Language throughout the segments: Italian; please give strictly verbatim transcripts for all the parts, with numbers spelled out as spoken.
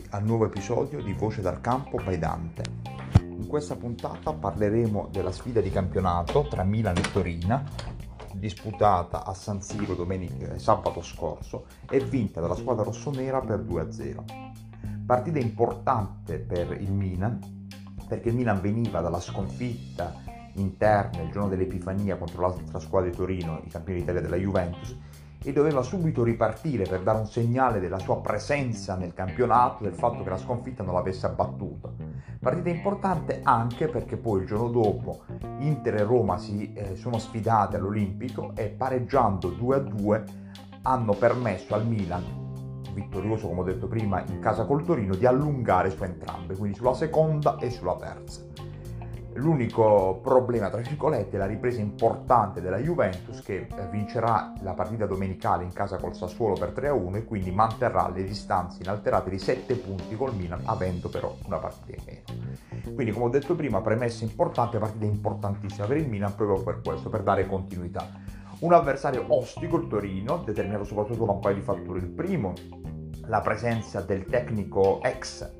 benvenuti al nuovo episodio di Voce dal campo Paedante. In questa puntata parleremo della sfida di campionato tra Milan e Torino, disputata a San Siro domenica e sabato scorso e vinta dalla squadra rossonera per due a zero. Partita importante per il Milan, perché il Milan veniva dalla sconfitta interna il giorno dell'Epifania contro l'altra squadra di Torino, i campioni d'Italia della Juventus, e doveva subito ripartire per dare un segnale della sua presenza nel campionato, del fatto che la sconfitta non l'avesse abbattuta. Partita importante anche perché poi il giorno dopo Inter e Roma si eh, sono sfidate all'Olimpico e pareggiando due a due hanno permesso al Milan, vittorioso come ho detto prima in casa col Torino, di allungare su entrambe, quindi sulla seconda e sulla terza. L'unico problema, tra virgolette, è la ripresa importante della Juventus, che vincerà la partita domenicale in casa col Sassuolo per tre a uno e quindi manterrà le distanze inalterate di sette punti col Milan, avendo però una partita in meno. Quindi, come ho detto prima, premessa importante, partita importantissima per il Milan proprio per questo, per dare continuità. Un avversario ostico, il Torino, determinato soprattutto da un paio di fattori. Il primo, la presenza del tecnico ex,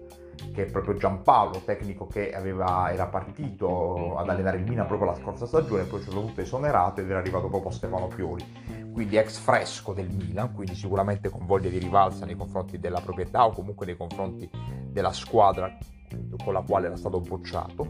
che è proprio Giampaolo, tecnico che aveva, era partito ad allenare il Milan proprio la scorsa stagione, poi ci è venuto esonerato ed era arrivato proprio Stefano Pioli, quindi ex fresco del Milan, quindi sicuramente con voglia di rivalsa nei confronti della proprietà o comunque nei confronti della squadra con la quale era stato bocciato,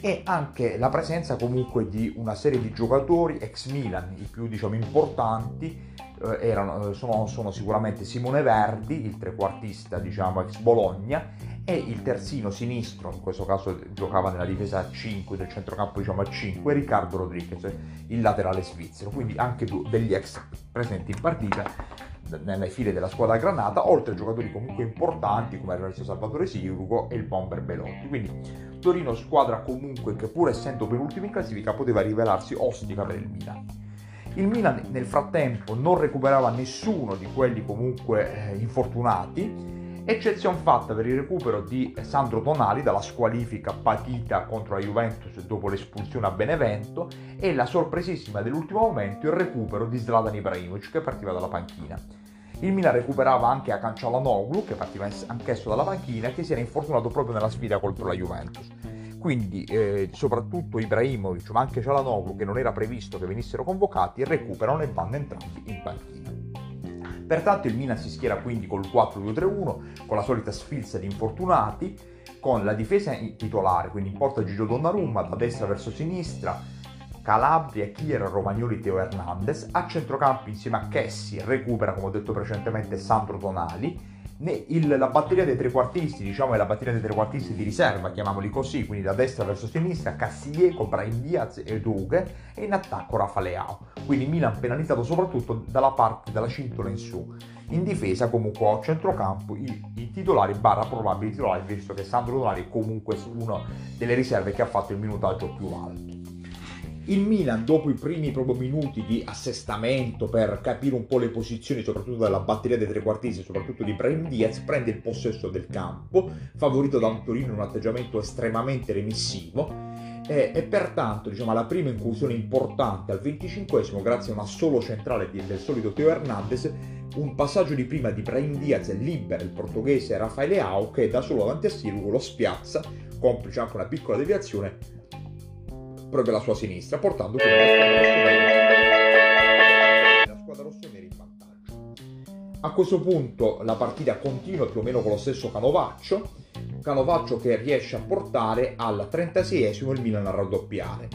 e anche la presenza comunque di una serie di giocatori ex Milan, i più diciamo importanti eh, erano, sono, sono sicuramente Simone Verdi, il trequartista diciamo ex Bologna, e il terzino sinistro, in questo caso giocava nella difesa a cinque, del centrocampo diciamo a cinque, Riccardo Rodriguez, il laterale svizzero, quindi anche degli ex presenti in partita nelle file della squadra granata, oltre a giocatori comunque importanti come il regista Salvatore Sirigu e il bomber Belotti. Quindi Torino, squadra comunque che pur essendo penultima in classifica poteva rivelarsi ostica per il Milan. Il Milan nel frattempo non recuperava nessuno di quelli comunque eh, infortunati, eccezion fatta per il recupero di Sandro Tonali dalla squalifica patita contro la Juventus dopo l'espulsione a Benevento e la sorpresissima dell'ultimo momento, il recupero di Zlatan Ibrahimović che partiva dalla panchina. Il Milan recuperava anche Hakan Çalhanoğlu che partiva anch'esso dalla panchina, che si era infortunato proprio nella sfida contro la Juventus. Quindi eh, soprattutto Ibrahimović ma anche Çalhanoğlu, che non era previsto che venissero convocati, recuperano e vanno entrambi in panchina. Pertanto il Milan si schiera quindi col quattro due tre uno, con la solita sfilza di infortunati, con la difesa titolare, quindi in porta Gigio Donnarumma, da destra verso sinistra, Calabria, Kjaer, Romagnoli, Teo Hernandez, a centrocampo insieme a Kessié, recupera come ho detto precedentemente Sandro Tonali, il, la batteria dei trequartisti, diciamo è la batteria dei trequartisti di riserva, chiamiamoli così, quindi da destra verso sinistra, Kessié con Brahim Diaz e Dughe, e in attacco Rafa Leao. Quindi Milan penalizzato soprattutto dalla parte dalla cintola in su. In difesa comunque a centrocampo i, i titolari barra probabili titolari, visto che Sandro Tonali è comunque una delle riserve che ha fatto il minutaggio più alto. Il Milan, dopo i primi proprio minuti di assestamento per capire un po' le posizioni, soprattutto dalla batteria dei trequartisti, soprattutto di Brahim Diaz, prende il possesso del campo, favorito da un Torino in un atteggiamento estremamente remissivo, e, e pertanto diciamo alla prima incursione importante al venticinquesimo, grazie a una solo centrale di, del solito Teo Hernandez, un passaggio di prima di Brahim Diaz libera il portoghese Rafa Leao, che da solo davanti a Sirigu lo spiazza, complice anche una piccola deviazione proprio la sua sinistra, portando con la squadra rossonera in vantaggio. A questo punto la partita continua più o meno con lo stesso Canovaccio, Canovaccio che riesce a portare al trentaseiesimo il Milan a raddoppiare.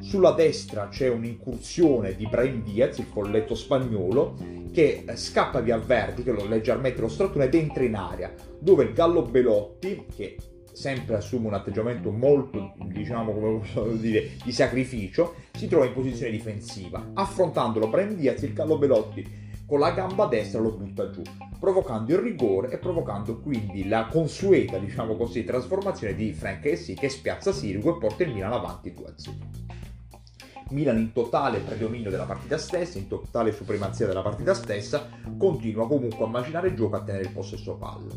Sulla destra c'è un'incursione di Brahim Diaz, il folletto spagnolo, che scappa via Verdi, che lo leggermente lo strattona ed entra in area, dove il Gallo Belotti, che sempre assume un atteggiamento molto, diciamo come posso dire, di sacrificio, si trova in posizione difensiva. Affrontandolo Brahim Diaz, il Gallo Belotti con la gamba destra lo butta giù, provocando il rigore e provocando quindi la consueta, diciamo così, trasformazione di Frank Kessié, che spiazza Sirigu e porta il Milan avanti due a zero. Milan in totale predominio della partita stessa, in totale supremazia della partita stessa, continua comunque a macinare il gioco, a tenere il possesso palla.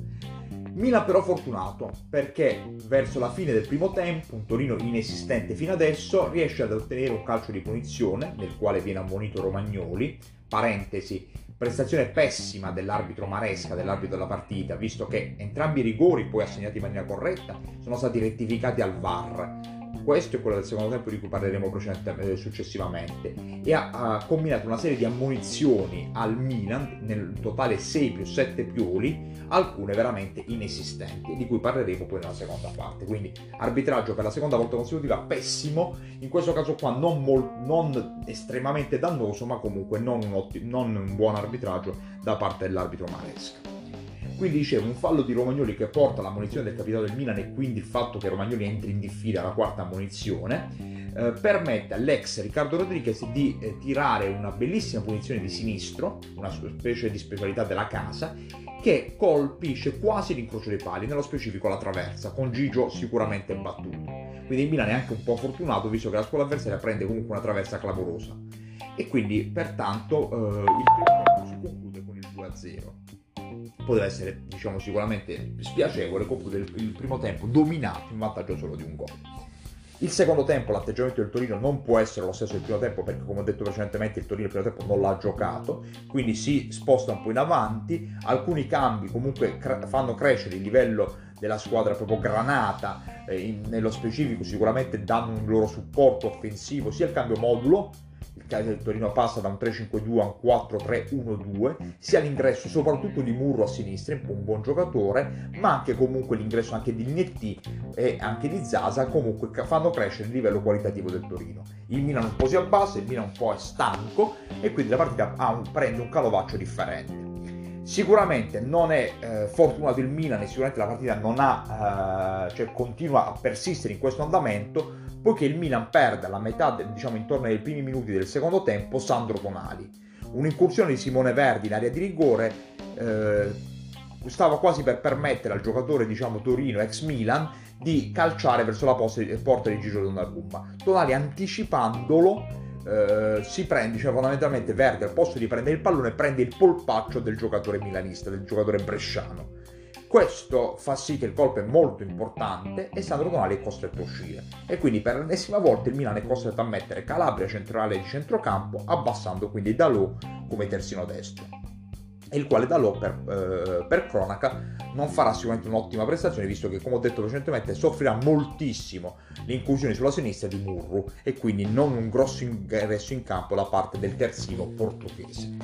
Milan però fortunato, perché verso la fine del primo tempo un Torino inesistente fino adesso riesce ad ottenere un calcio di punizione nel quale viene ammonito Romagnoli, parentesi prestazione pessima dell'arbitro Maresca, dell'arbitro della partita, visto che entrambi i rigori poi assegnati in maniera corretta sono stati rettificati al V A R. Questo è quello del secondo tempo di cui parleremo successivamente, e ha, ha combinato una serie di ammonizioni al Milan, nel totale sei più sette Pioli, alcune veramente inesistenti, di cui parleremo poi nella seconda parte. Quindi arbitraggio per la seconda volta consecutiva pessimo, in questo caso qua non, mol- non estremamente dannoso, ma comunque non un, otti- non un buon arbitraggio da parte dell'arbitro Maresca. Quindi dicevo, un fallo di Romagnoli che porta l'ammonizione del capitano del Milan, e quindi il fatto che Romagnoli entri in diffida alla quarta ammonizione eh, permette all'ex Riccardo Rodriguez di eh, tirare una bellissima punizione di sinistro, una specie di specialità della casa, che colpisce quasi l'incrocio dei pali, nello specifico la traversa, con Gigio sicuramente battuto. Quindi il Milan è anche un po' fortunato, visto che la squadra avversaria prende comunque una traversa clamorosa, e quindi pertanto eh, il primo tempo si conclude con il due a zero. Poteva essere, diciamo, sicuramente spiacevole, comunque il primo tempo dominato in vantaggio solo di un gol. Il secondo tempo l'atteggiamento del Torino non può essere lo stesso del primo tempo, perché come ho detto precedentemente il Torino il primo tempo non l'ha giocato, quindi si sposta un po' in avanti. Alcuni cambi comunque cre- fanno crescere il livello della squadra proprio granata, eh, in, nello specifico sicuramente danno un loro supporto offensivo, sia il cambio modulo, il Torino passa da un tre cinque due a un quattro tre uno due, sia l'ingresso soprattutto di Murru a sinistra, un buon giocatore, ma anche comunque l'ingresso anche di Nitti e anche di Zaza, comunque fanno crescere il livello qualitativo del Torino. Il Milan un po' si abbassa, il Milan un po' è stanco, e quindi la partita ha un, prende un calovaccio differente. Sicuramente non è eh, fortunato il Milan, e sicuramente la partita non ha, eh, cioè continua a persistere in questo andamento, poiché il Milan perde la metà, del, diciamo intorno ai primi minuti del secondo tempo, Sandro Tonali. Un'incursione di Simone Verdi in area di rigore eh, stava quasi per permettere al giocatore, diciamo, Torino, ex Milan, di calciare verso la porta di Gigio Donnarumma. Tonali, anticipandolo, Uh, si prende, cioè fondamentalmente Verdi, al posto di prendere il pallone, prende il polpaccio del giocatore milanista, del giocatore bresciano. Questo fa sì che il colpo è molto importante e Sandro Tonali è costretto a uscire, e quindi per l'ennesima volta il Milan è costretto a mettere Calabria centrale di centrocampo, abbassando quindi Dalot come terzino destro, e il quale Dalot per, uh, per cronaca non farà sicuramente un'ottima prestazione, visto che, come ho detto precedentemente, soffrirà moltissimo l'inclusione sulla sinistra di Murru, e quindi non un grosso ingresso in campo da parte del terzino portoghese.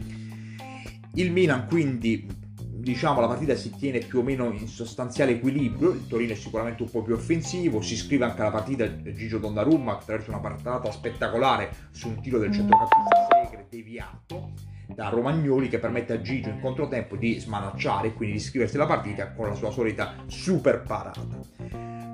Il Milan quindi, diciamo, la partita si tiene più o meno in sostanziale equilibrio, il Torino è sicuramente un po' più offensivo, si scrive anche la partita Gigio Donnarumma attraverso una partata spettacolare su un tiro del centrocampista Segre deviato da Romagnoli, che permette a Gigio in controtempo di smanacciare e quindi di iscriversi alla partita con la sua solita super parata.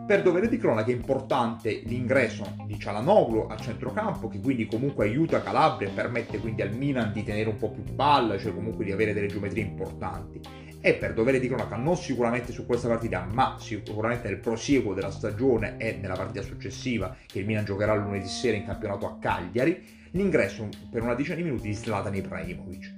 Per dovere di cronaca è importante l'ingresso di Çalhanoğlu al centrocampo, che quindi comunque aiuta Calabria e permette quindi al Milan di tenere un po' più palla, cioè comunque di avere delle geometrie importanti. E per dovere di cronaca, non sicuramente su questa partita, ma sicuramente nel prosieguo della stagione e nella partita successiva, che il Milan giocherà lunedì sera in campionato a Cagliari, l'ingresso per una decina di minuti di Zlatan Ibrahimović.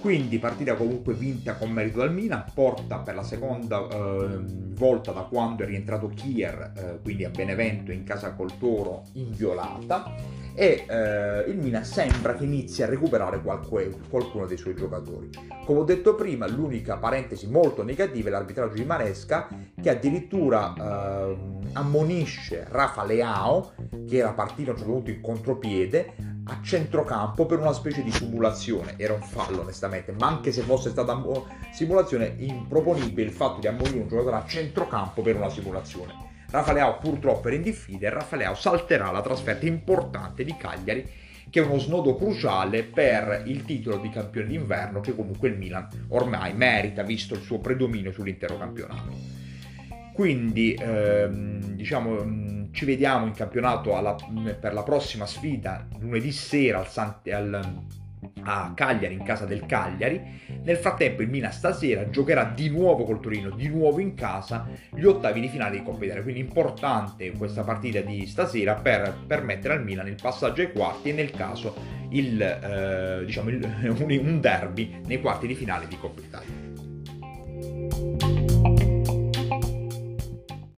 Quindi partita comunque vinta con merito dal Milan, porta per la seconda eh, volta da quando è rientrato Kjaer, eh, quindi a Benevento in casa col Toro, inviolata, e eh, il Milan sembra che inizi a recuperare qualche, qualcuno dei suoi giocatori. Come ho detto prima, l'unica parentesi molto negativa è l'arbitraggio di Maresca, che addirittura eh, ammonisce Rafa Leao, che era partito a un certo punto in contropiede a centrocampo per una specie di simulazione. Era un fallo onestamente, ma anche se fosse stata ammo- simulazione, improponibile il fatto di ammonire un giocatore a centrocampo per una simulazione. Rafa Leao purtroppo era in diffida, e Rafa Leao salterà la trasferta importante di Cagliari, che è uno snodo cruciale per il titolo di campione d'inverno, che comunque il Milan ormai merita, visto il suo predominio sull'intero campionato. Quindi ehm, diciamo ci vediamo in campionato alla, per la prossima sfida lunedì sera al San, al, a Cagliari, in casa del Cagliari. Nel frattempo il Milan stasera giocherà di nuovo col Torino, di nuovo in casa, gli ottavi di finale di Coppa Italia, quindi importante questa partita di stasera per permettere al Milan il passaggio ai quarti, e nel caso il, eh, diciamo il, un derby nei quarti di finale di Coppa Italia.